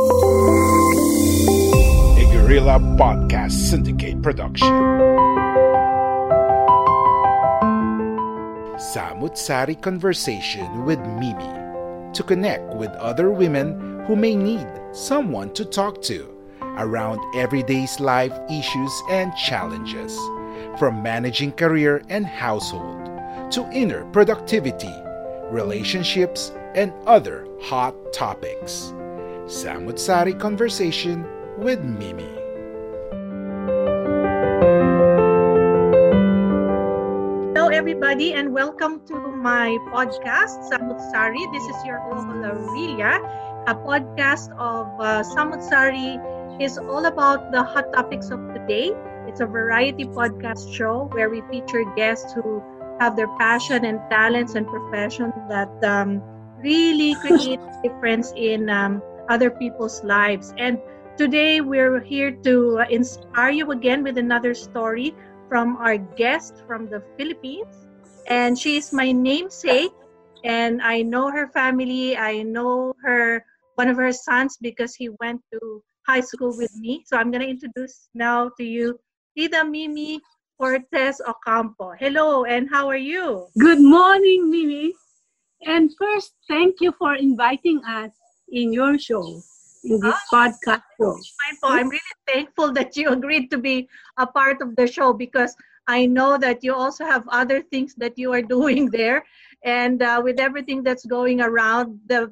A Guerrilla Podcast Syndicate production. Samut-Sari Conversation with Mimi, to connect with other women who may need someone to talk to around everyday's life issues and challenges, from managing career and household to inner productivity, relationships, and other hot topics. Samut-Sari Conversation with Mimi. Hello everybody and welcome to my podcast, Samut-Sari. This is your host, Aurelia. A podcast of Samut-Sari is all about the hot topics of the day. It's a variety podcast show where we feature guests who have their passion and talents and profession that really create a difference in other people's lives. And today we're here to inspire you again with another story from our guest from the Philippines. And she is my namesake, and I know her family. I know her, one of her sons, because he went to high school with me. So I'm going to introduce now to you Tita Mimi Cortez Ocampo. Hello, and how are you? Good morning, Mimi. And first, thank you for inviting us in your show, in this podcast show. I'm really thankful that you agreed to be a part of the show, because I know that you also have other things that you are doing there. And with everything that's going around, the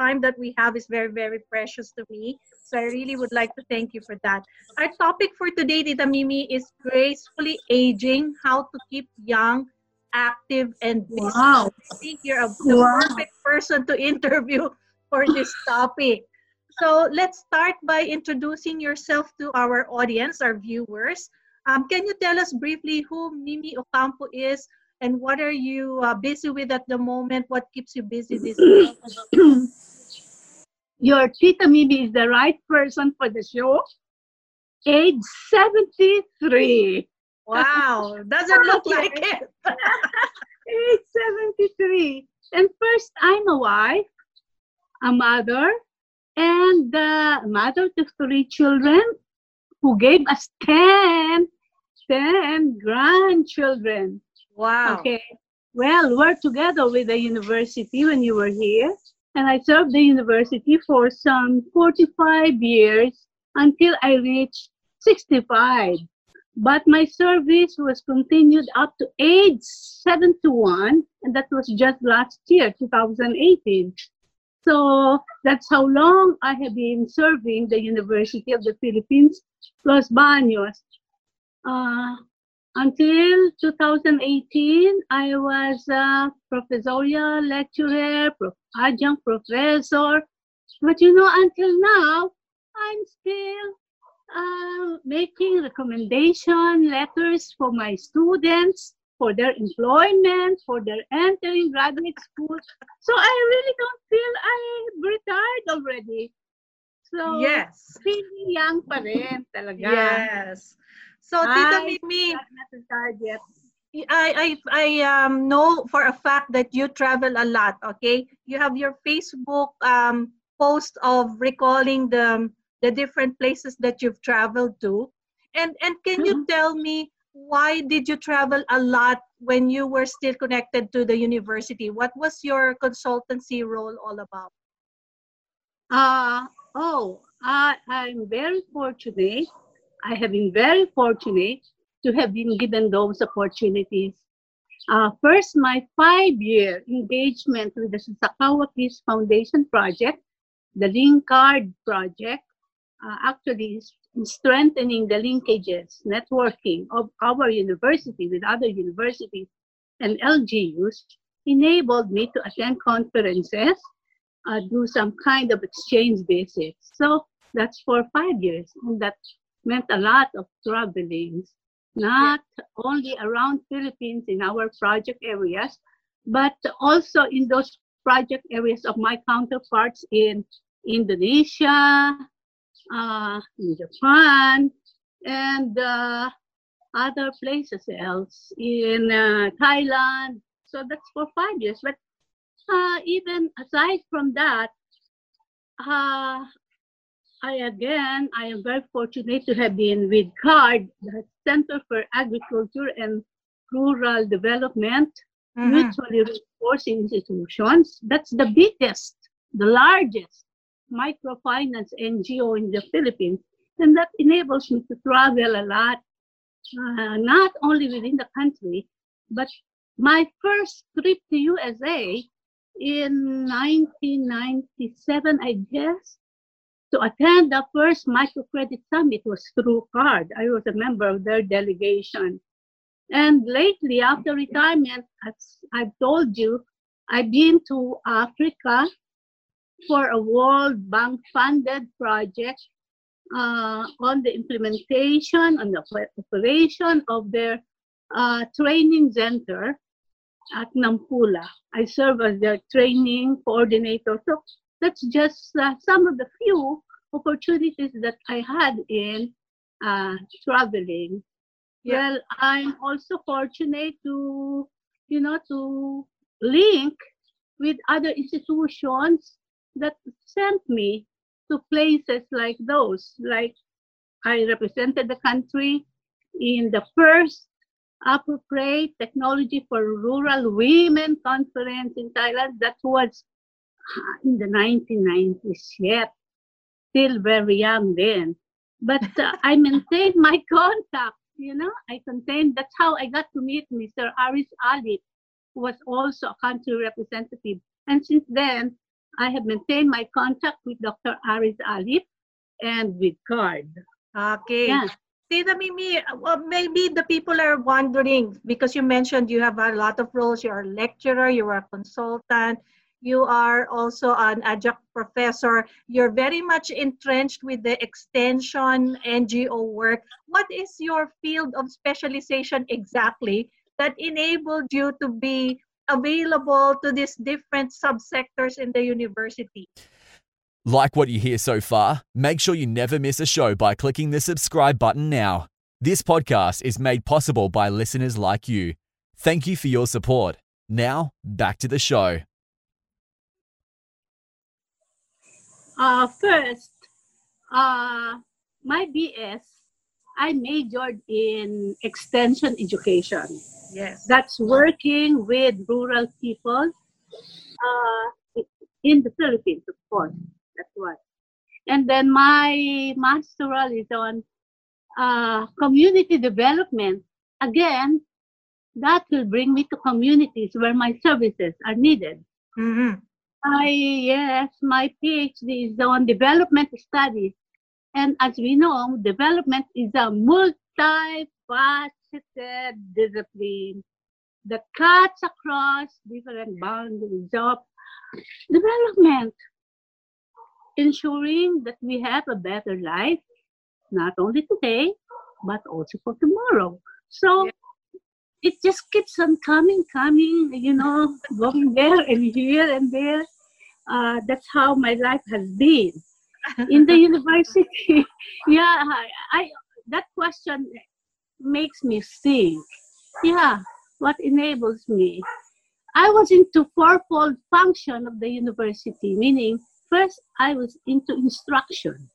time that we have is very, very precious to me. So I really would like to thank you for that. Our topic for today, Tita Mimi, is gracefully aging, how to keep young, active, and busy. Wow. I think you're the perfect person to interview for this topic. So let's start by introducing yourself to our audience, our viewers. Can you tell us briefly who Mimi Ocampo is and what are you busy with at the moment? What keeps you busy this week? Your Tita Mimi is the right person for the show. Age 73. Wow, doesn't look like it. Age 73. And first, I'm a wife, a mother, and the mother to three children who gave us 10 grandchildren. Wow. Okay. Well, we're together with the university when you were here, and I served the university for some 45 years until I reached 65. But my service was continued up to age 71, and that was just last year, 2018. So that's how long I have been serving the University of the Philippines, Los Baños. Until 2018, I was a professorial lecturer, adjunct professor. But you know, until now, I'm still making recommendation letters for my students, for their employment, for their entering graduate school. So I really don't feel I'm retired already. So, yes. Feeling young pa rin talaga. Yes. So, Tita Mimi, I'm not retired yet. I know for a fact that you travel a lot, okay? You have your Facebook post of recalling the different places that you've traveled to. And can you tell me, why did you travel a lot when you were still connected to the university? What was your consultancy role all about? I'm very fortunate. I have been very fortunate to have been given those opportunities. First, my 5-year engagement with the Sasakawa Peace Foundation project, the Link Card project, actually is strengthening the linkages, networking of our university with other universities and LGUs, enabled me to attend conferences, do some kind of exchange visits. So that's for 5 years, and that meant a lot of traveling, not only around Philippines in our project areas, but also in those project areas of my counterparts in Indonesia, in Japan, and other places else, in Thailand. So that's for 5 years. But even aside from that, I am very fortunate to have been with CARD, the Center for Agriculture and Rural Development, mutually reinforcing institutions. That's the biggest, the largest microfinance NGO in the Philippines. And that enables me to travel a lot, not only within the country, but my first trip to USA in 1997, I guess, to attend the first microcredit summit was through CARD. I was a member of their delegation. And lately, after retirement, as I've told you, I've been to Africa for a World Bank-funded project on the implementation and the operation of their training center at Nampula. I serve as their training coordinator. So that's just some of the few opportunities that I had in traveling. Yeah. Well, I'm also fortunate to, you know, to link with other institutions that sent me to places like those. Like I represented the country in the first Appropriate Technology for Rural Women Conference in Thailand. That was in the 1990s, yet still very young then. But I maintained my contact, you know, that's how I got to meet Mr. Aris Ali, who was also a country representative. And since then, I have maintained my contact with Dr. Aris Ali and with CARD. Okay. Yeah. Tita Mimi, maybe the people are wondering, because you mentioned you have a lot of roles. You're a lecturer, you're a consultant, you are also an adjunct professor. You're very much entrenched with the extension NGO work. What is your field of specialization exactly that enabled you to be available to these different subsectors in the university? Like what you hear so far, make sure you never miss a show by clicking the subscribe button now. This podcast is made possible by listeners like you. Thank you for your support. Now, back to the show. First, my BS, I majored in extension education. Yes. That's working with rural people in the Philippines, of course. That's what. And then my master's is on community development. Again, that will bring me to communities where my services are needed. Mm-hmm. My PhD is on development studies. And as we know, development is a multifaceted discipline that cuts across different boundaries of development, ensuring that we have a better life, not only today, but also for tomorrow. So it just keeps on coming, you know, going there and here and there. That's how my life has been. In the university, I that question makes me think, what enables me? I was into fourfold function of the university, meaning first, I was into instruction,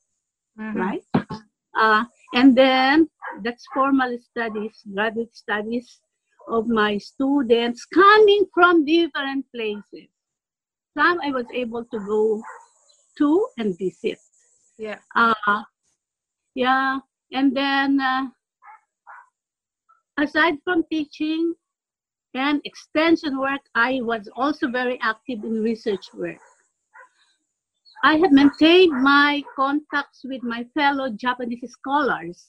right? And then that's formal studies, graduate studies of my students coming from different places. Some I was able to go to and visit. Yeah. Yeah. And then aside from teaching and extension work, I was also very active in research work. I have maintained my contacts with my fellow Japanese scholars.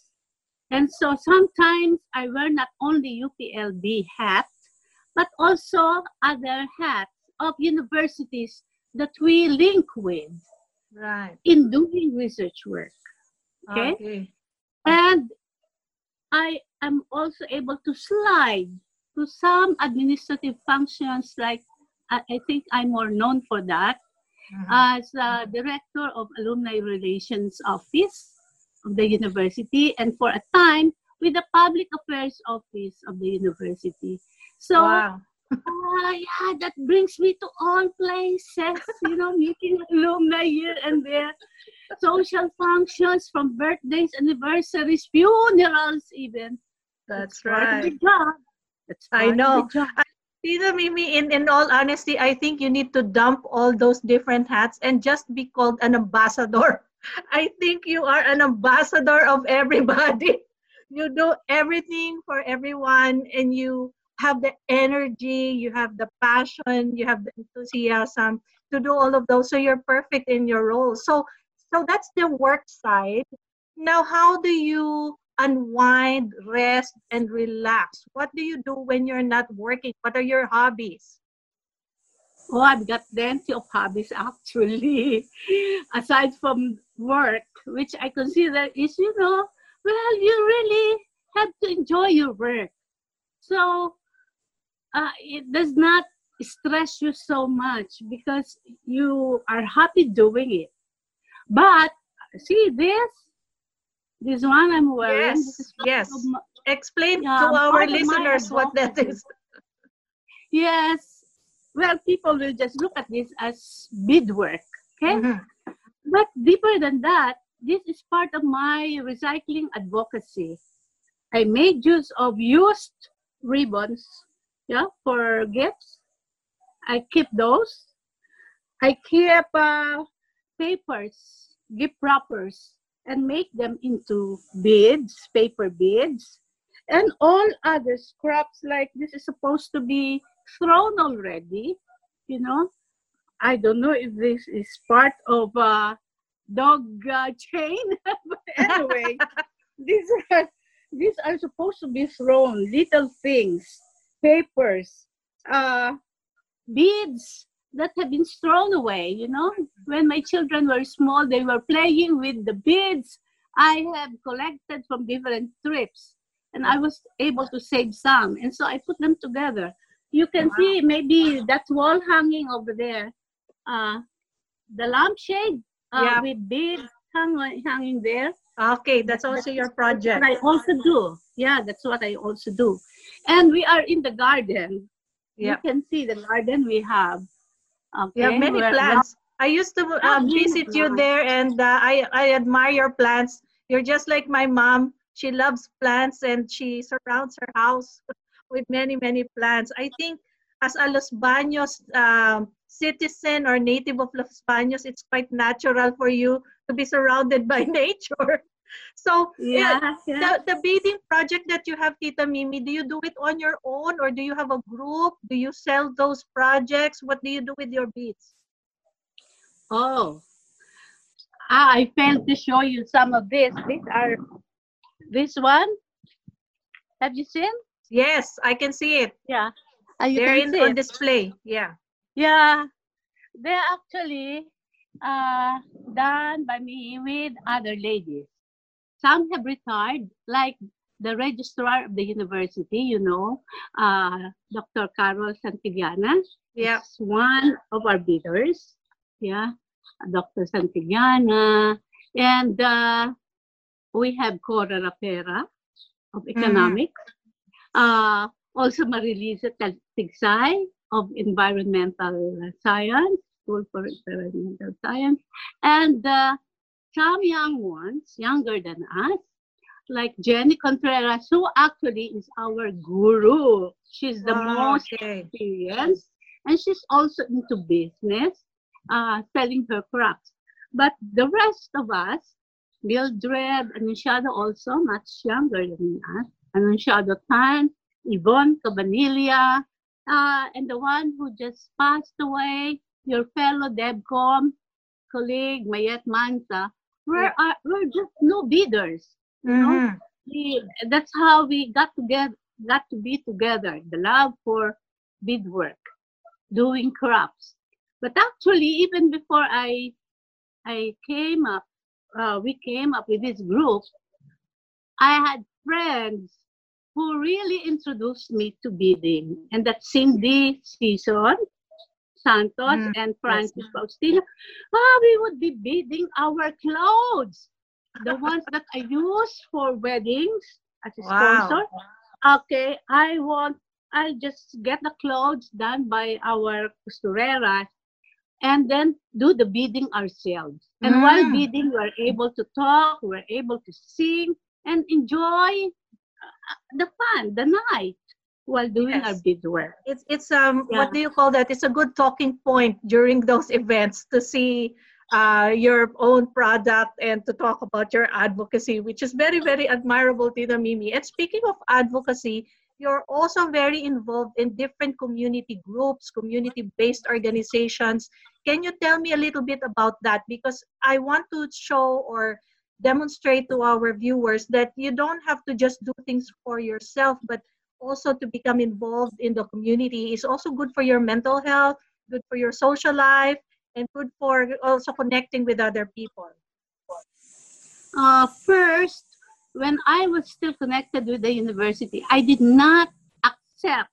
And so sometimes I wear not only UPLB hat, but also other hats of universities that we link with in doing research work. Okay. And I am also able to slide to some administrative functions, like I think I'm more known for that, as Director of Alumni Relations Office of the university, and for a time with the Public Affairs Office of the university. So that brings me to all places, you know, meeting alumni here and there, social functions from birthdays, anniversaries, funerals even. That's right. Part of the job. That's part of the job. Mimi, in all honesty, I think you need to dump all those different hats and just be called an ambassador. I think you are an ambassador of everybody. You do everything for everyone, and you have the energy, you have the passion, you have the enthusiasm to do all of those. So you're perfect in your role. So that's the work side. Now, how do you unwind, rest, and relax? What do you do when you're not working? What are your hobbies? Oh, I've got plenty of hobbies, actually. Aside from work, which I consider is, you know, well, you really have to enjoy your work. So it does not stress you so much because you are happy doing it. But see this one I'm wearing. Yes. Explain to our listeners what that is. Yes. Well, people will just look at this as beadwork, okay? Mm-hmm. But deeper than that, this is part of my recycling advocacy. I made use of used ribbons, for gifts. I keep those. I keep papers, gift wrappers, and make them into beads, paper beads, and all other scraps. Like this is supposed to be thrown already, you know. I don't know if this is part of a dog chain, but anyway, these are supposed to be thrown, little things, papers, beads that have been thrown away, you know. When my children were small, they were playing with the beads I have collected from different trips, and I was able to save some, and so I put them together. You can see maybe that wall hanging over there, the lampshade with beads hanging there. Okay, that's also your project. I also do. Yeah, that's what I also do. And we are in the garden. Yeah. You can see the garden we have. Okay. You have many plants. I used to visit you there, and I admire your plants. You're just like my mom. She loves plants, and she surrounds her house with many, many plants. I think as a Los Baños citizen or native of Los Baños, it's quite natural for you to be surrounded by nature. So the beading project that you have, Tita Mimi, do you do it on your own, or do you have a group? Do you sell those projects? What do you do with your beads? Oh, I failed to show you some of this. This one. Have you seen? Yes, I can see it. Yeah. They're on display. Yeah. Yeah. They're actually done by me with other ladies. Some have retired, like the registrar of the university, you know, Dr. Carol Santillana. Yeah. She's one of our beaters. Yeah, Dr. Santillana. And we have Cora Raffera of Economics. Also Marilisa Tatigsai of Environmental Science, School for Environmental Science. And some young ones, younger than us, like Jenny Contreras, who actually is our guru. She's the most experienced, and she's also into business, selling her crafts. But the rest of us, Mildred Anishada, also much younger than us, Anishada Tan, Yvonne Cabanilla, and the one who just passed away, your fellow DevCom colleague, Mayette Manta, we're just no bidders. You know? That's how we got to be together, the love for bead work, doing crops. But actually, even before I came up, we came up with this group, I had friends who really introduced me to bidding. And that's Cindy Season Santos and Francis Faustino. Oh, we would be bidding our clothes, the ones that I use for weddings as a sponsor. Okay, I'll just get the clothes done by our costureras and then do the bidding ourselves. And while bidding, we're able to talk, we're able to sing, and enjoy the fun, the night, while doing our bid work. It's what do you call that? It's a good talking point during those events to see your own product and to talk about your advocacy, which is very, very admirable, Tita Mimi. And speaking of advocacy, you're also very involved in different community groups, community-based organizations. Can you tell me a little bit about that? Because I want to show or demonstrate to our viewers that you don't have to just do things for yourself, but also to become involved in the community is also good for your mental health, good for your social life, and good for also connecting with other people. First, when I was still connected with the university, I did not accept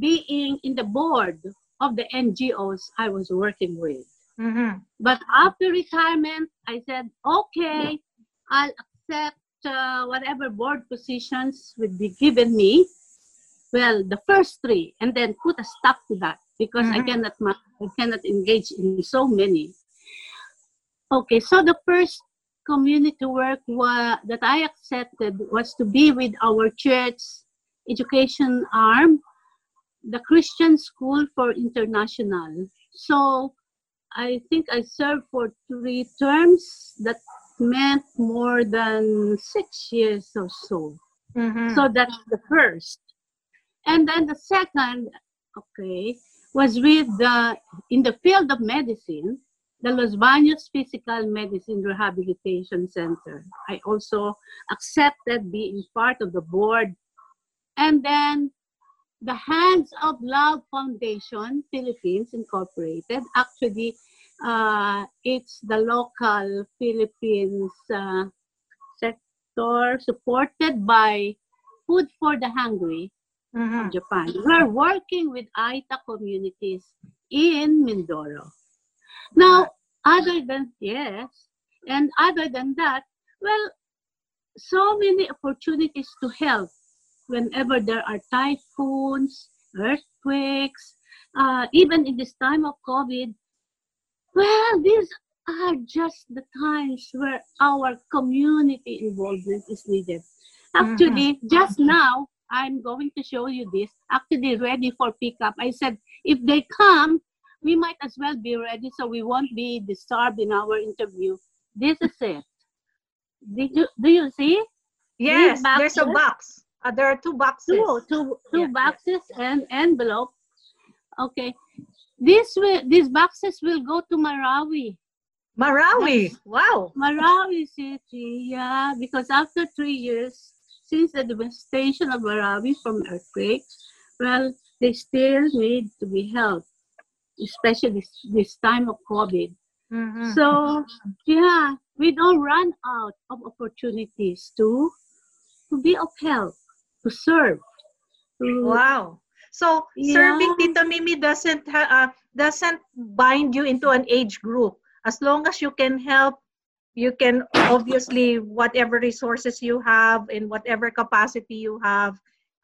being in the board of the NGOs I was working with. But after retirement, I said, okay, I'll accept whatever board positions would be given me. Well, the first three, and then put a stop to that because I cannot engage in so many. Okay, so the first community work that I accepted was to be with our church education arm, the Christian School for International. So I think I served for 3 terms. That meant more than 6 years or so. So that's the first. And then the second, was with in the field of medicine, the Los Baños Physical Medicine Rehabilitation Center. I also accepted being part of the board. And then the Hands of Love Foundation, Philippines, Incorporated. Actually, it's the local Philippines sector supported by Food for the Hungry of Japan. We're working with Aita communities in Mindoro. Now, other than that, well, so many opportunities to help whenever there are typhoons, earthquakes, even in this time of COVID. Well, these are just the times where our community involvement is needed. Actually, just now, I'm going to show you this. Actually, ready for pickup. I said, if they come, we might as well be ready so we won't be disturbed in our interview. This is it. Do you see? Yes, there's a box. There are 2 boxes. Two boxes and envelope. Okay. These boxes will go to Marawi. Marawi? That's, wow. Marawi City, yeah. Because after 3 years since the devastation of Marawi from earthquakes, well, they still need to be helped, especially this time of COVID. So, yeah, we don't run out of opportunities to be of help, to serve. Wow. So serving, Tita Mimi, doesn't bind you into an age group. As long as you can help, you can obviously, whatever resources you have, in whatever capacity you have,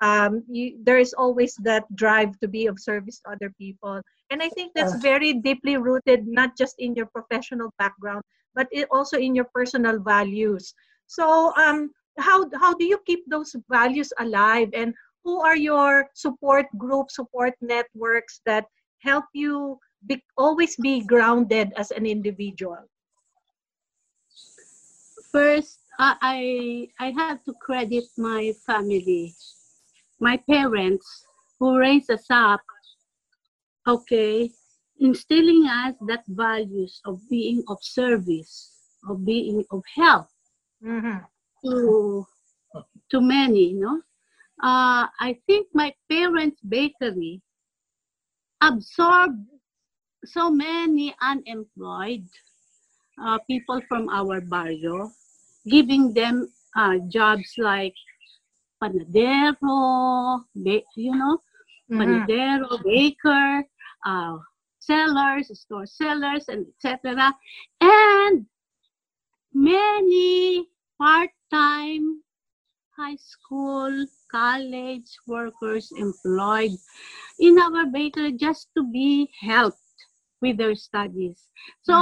there is always that drive to be of service to other people. And I think that's very deeply rooted, not just in your professional background, but also in your personal values. So how do you keep those values alive? And who are your support groups, support networks that help you always be grounded as an individual? First, I have to credit my family, my parents who raised us up, okay, instilling us that values of being of service, of being of help to many, no? I think my parents' bakery absorbed so many unemployed people from our barrio, giving them jobs like panadero, panadero, baker, sellers, store sellers, and etc. And many part-time high school, college workers employed in our bakery just to be helped with their studies. So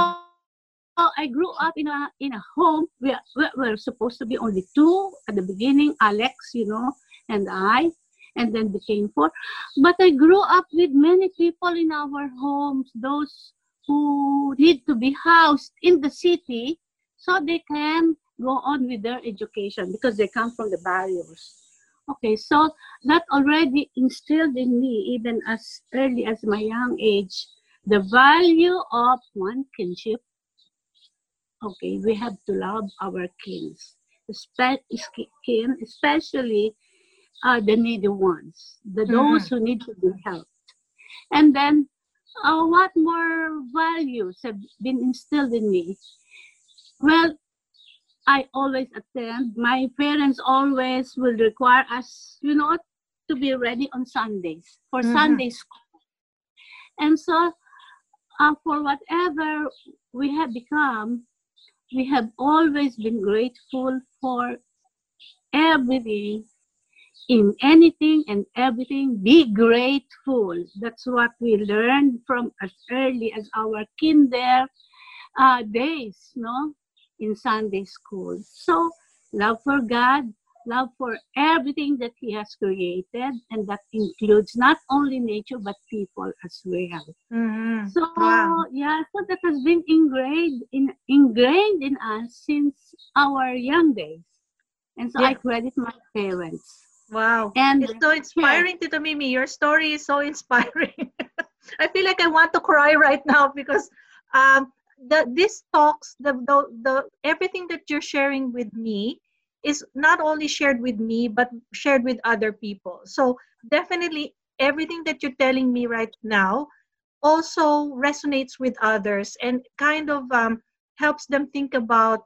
I grew up in a home where we're supposed to be only two at the beginning, Alex, and I, and then became four. But I grew up with many people in our homes, those who need to be housed in the city so they can go on with their education because they come from the barrios. Okay, so that already instilled in me, even as early as my young age, the value of one kinship. Okay, we have to love our kin, especially the needy ones, those who need to be helped. And then what more values have been instilled in me? Well, I always attend. My parents always will require us, to be ready on Sundays for Sunday school. And so for whatever we have become, we have always been grateful for everything, in anything and everything. Be grateful. That's what we learned from as early as our kinder days, in Sunday school. So, love for God, love for everything that He has created, and that includes not only nature, but people as well. So, so that has been ingrained in us since our young days. And so I credit my parents. Wow. And it's so inspiring, Tita Mimi. Your story is so inspiring. I feel like I want to cry right now because these talks, the everything that you're sharing with me is not only shared with me, but shared with other people. So definitely everything that you're telling me right now also resonates with others and kind of helps them think about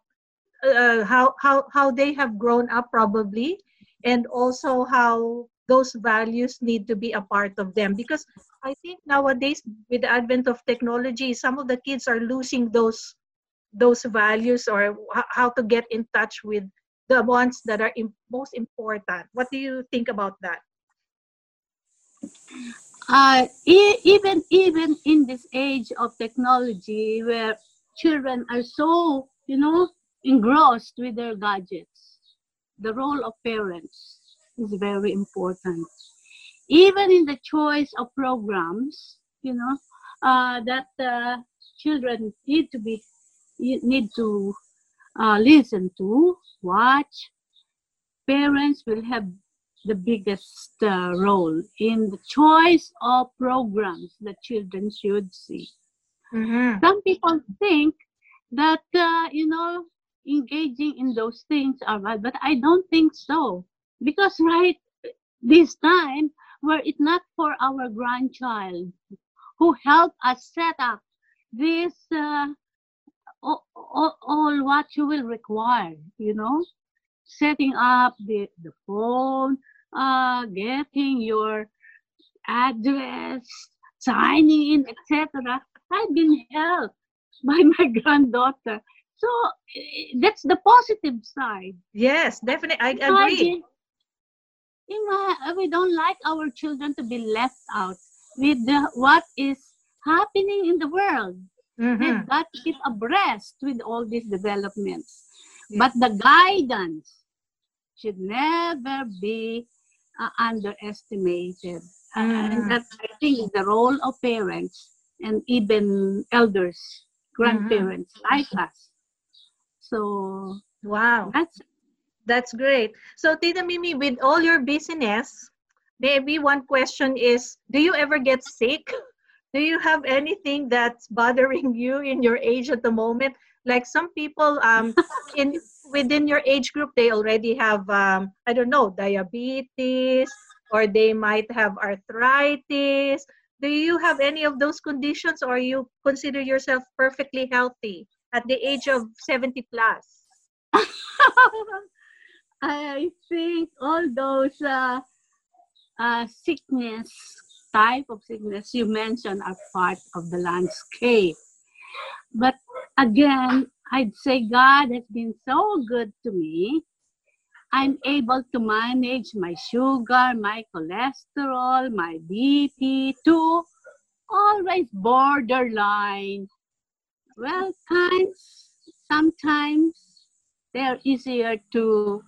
how they have grown up probably, and also how those values need to be a part of them. Because I think nowadays, with the advent of technology, some of the kids are losing those values or how to get in touch with the ones that are most important. What do you think about that? Even in this age of technology, where children are so, engrossed with their gadgets, the role of parents is very important. Even in the choice of programs, that children need to listen to, watch, parents will have the biggest role in the choice of programs that children should see. Some people think that, engaging in those things are bad, but I don't think so. Because right this time, were it not for our grandchild who helped us set up this all what you will require, setting up the phone, getting your address, signing in, etc. I've been helped by my granddaughter. So that's the positive side. Yes, definitely. I agree. We don't like our children to be left out with what is happening in the world. They've got to keep abreast with all these developments. Yes. But the guidance should never be underestimated. And that, I think, is the role of parents and even elders, grandparents like us. So Wow. That's great. So, Tita Mimi, with all your busyness, maybe one question is, do you ever get sick? Do you have anything that's bothering you in your age at the moment? Like some people within your age group, they already have, diabetes, or they might have arthritis. Do you have any of those conditions, or you consider yourself perfectly healthy at the age of 70 plus? I think all those sickness, type of sickness you mentioned are part of the landscape. But again, I'd say God has been so good to me. I'm able to manage my sugar, my cholesterol, my BP to always borderline. Well, sometimes they're easier to,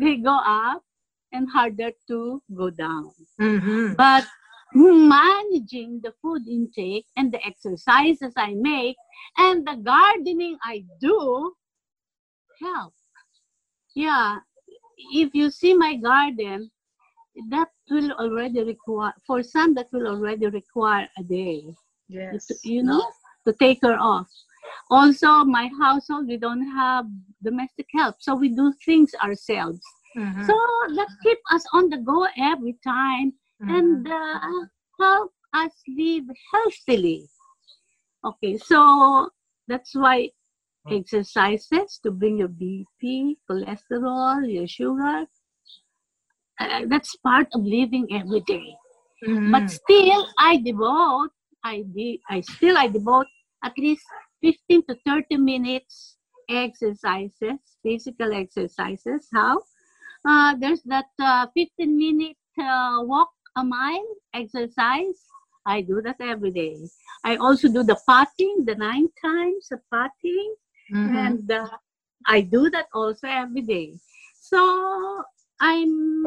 they go up and harder to go down. Mm-hmm. But managing the food intake and the exercises I make and the gardening I do help. Yeah, if you see my garden, that will already require, for some that will already require a day. Yes. To take her off. Also, my household, we don't have domestic help, so we do things ourselves. Mm-hmm. So that keeps us on the go every time, mm-hmm. and help us live healthily. Okay, so that's why exercises to bring your BP, cholesterol, your sugar, that's part of living every day. Mm-hmm. But still, I devote at least 15 to 30 minutes exercises, physical exercises. How? There's that 15-minute walk a mile exercise. I do that every day. I also do the potting, the 9 times of potting. Mm-hmm. And I do that also every day. So I'm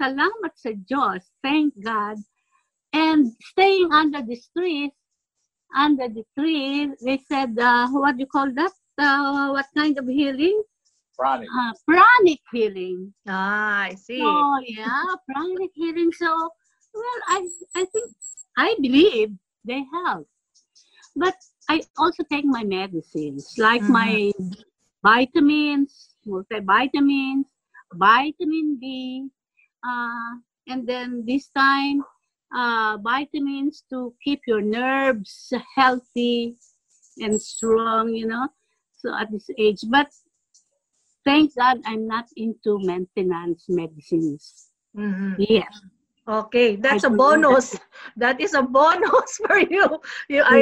salamat sa Diyos, thank God. And staying under the trees, they said, what do you call that? What kind of healing? Pranic. Pranic healing. Ah, I see. Oh, yeah, pranic healing. So, well, I believe they help. But I also take my medicines, like my vitamins, multivitamins, vitamin D, and then this time, vitamins to keep your nerves healthy and strong, so at this age. But thank God I'm not into maintenance medicines. Mm-hmm. Yes. Okay, that's a bonus. That is a bonus for you. I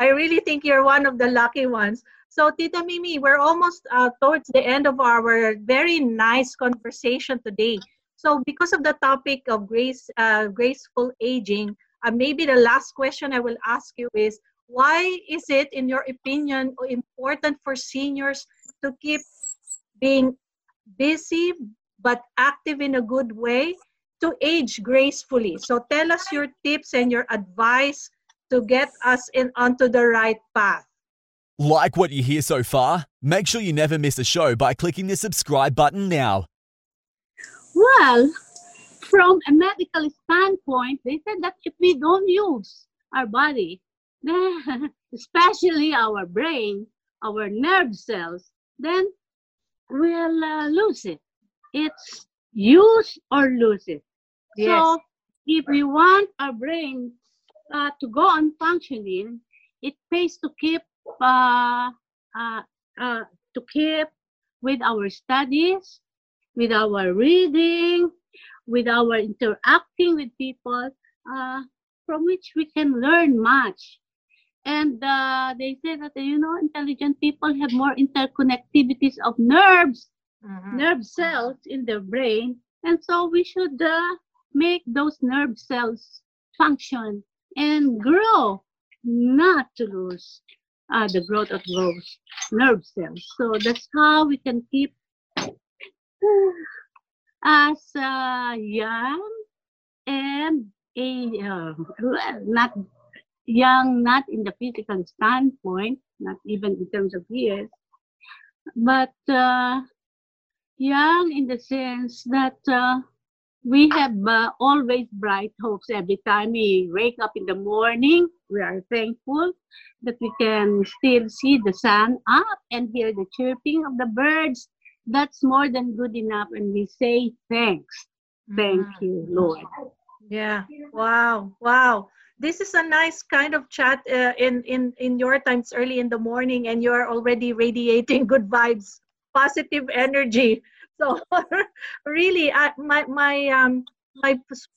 really think you're one of the lucky ones. So, Tita Mimi, we're almost towards the end of our very nice conversation today. So, because of the topic of graceful aging, maybe the last question I will ask you is, why is it, in your opinion, important for seniors to keep being busy but active in a good way, to age gracefully? So tell us your tips and your advice to get us onto the right path. Like what you hear so far? Make sure you never miss a show by clicking the subscribe button now. Well, from a medical standpoint, they said that if we don't use our body, then especially our brain, our nerve cells, then we'll lose it. It's use or lose it. Yes. So if we want our brain to go on functioning, it pays to keep with our studies, with our reading, with our interacting with people, from which we can learn much. And they say that, intelligent people have more interconnectivities of nerves, mm-hmm. nerve cells in the brain, and so we should make those nerve cells function and grow, not to lose the growth of those nerve cells. So that's how we can keep us young and not young, not in the physical standpoint, not even in terms of years, but young in the sense that we have always bright hopes. Every time we wake up in the morning, we are thankful that we can still see the sun up and hear the chirping of the birds. That's more than good enough, and we say thanks. Thank you, Lord. Yeah. Wow. Wow. This is a nice kind of chat in your times, early in the morning, and you are already radiating good vibes, positive energy. So really, my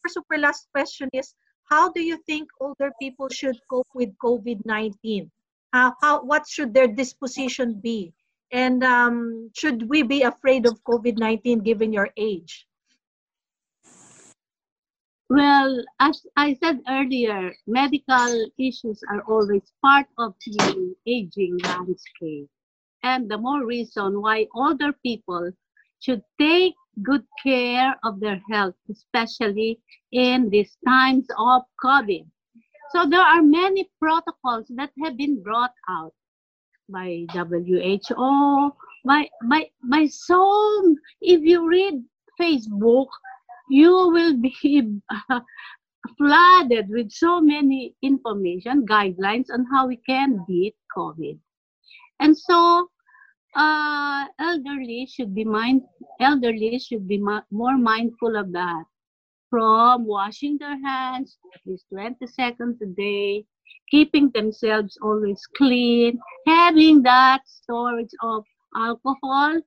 super last question is: how do you think older people should cope with COVID-19? What should their disposition be? And should we be afraid of COVID-19 given your age? Well, as I said earlier, medical issues are always part of the aging landscape. And the more reason why older people should take good care of their health, especially in these times of COVID. So there are many protocols that have been brought out by WHO, by so, if you read Facebook, you will be flooded with so many information, guidelines on how we can beat COVID. And so elderly should be more mindful of that, from washing their hands at least 20 seconds a day, keeping themselves always clean, having that storage of alcohol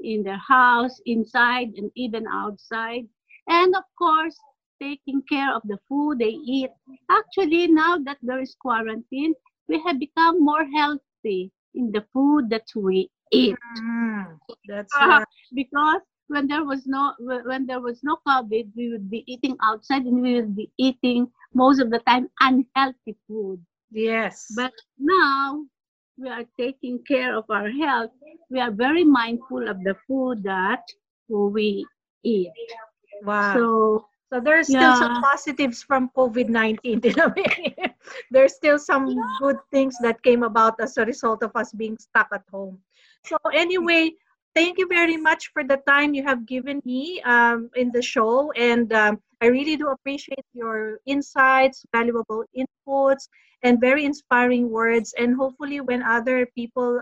in their house, inside and even outside, and of course taking care of the food they eat. Actually, now that there is quarantine, we have become more healthy in the food that we eat. That's right. Because when there was no COVID, we would be eating outside, and we would be eating most of the time unhealthy food. Yes. But now we are taking care of our health. We are very mindful of the food that we eat. Wow. So there are still some positives from COVID-19. There's still some good things that came about as a result of us being stuck at home. So anyway, thank you very much for the time you have given me in the show. And I really do appreciate your insights, valuable inputs, and very inspiring words. And hopefully when other people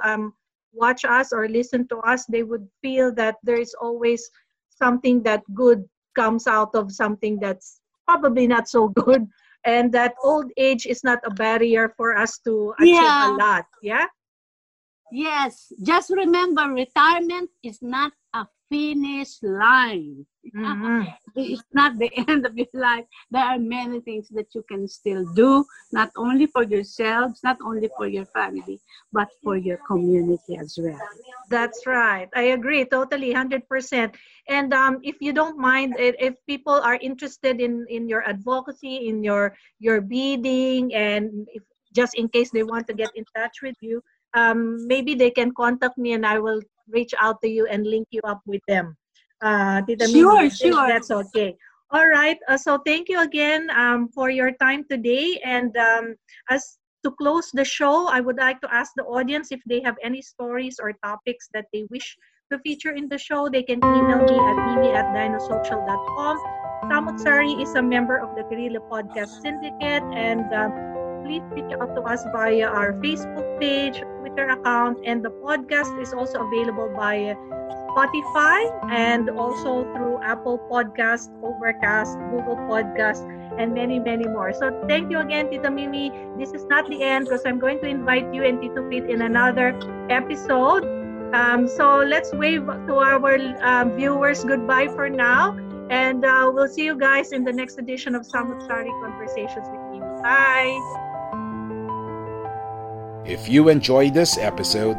watch us or listen to us, they would feel that there is always something that good comes out of something that's probably not so good, and that old age is not a barrier for us to achieve a lot. Yeah? Yes. Just remember, retirement is not a finish line. Mm-hmm. It's not the end of your life. There are many things that you can still do, not only for yourselves, not only for your family, but for your community as well. That's right. I agree totally, 100%. And if you don't mind, if people are interested in your advocacy, in your bidding, and if, just in case they want to get in touch with you, maybe they can contact me, and I will reach out to you and link you up with them. Sure. That's okay. All right. So thank you again for your time today. And as to close the show, I would like to ask the audience if they have any stories or topics that they wish to feature in the show. They can email me at mimi@dinosocial.com. Samut-Sari is a member of the Guerrilla Podcast Syndicate, and please reach out to us via our Facebook page, Twitter account, and the podcast is also available by Spotify and also through Apple Podcasts, Overcast, Google Podcasts, and many, many more. So thank you again, Tita Mimi. This is not the end, because I'm going to invite you and Tito Pete in another episode. So let's wave to our viewers goodbye for now, and we'll see you guys in the next edition of Samut-Sari Conversations with Mimi. Bye! If you enjoyed this episode,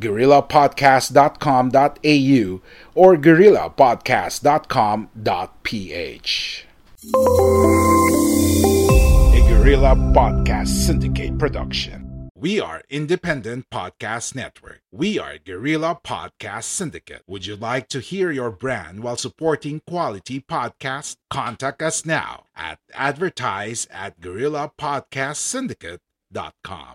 guerrillapodcast.com.au or guerrillapodcast.com.ph. A Guerrilla Podcast Syndicate production. We are Independent Podcast Network. We are Guerrilla Podcast Syndicate. Would you like to hear your brand while supporting quality podcasts? Contact us now at advertise@guerrillapodcastsyndicate.com.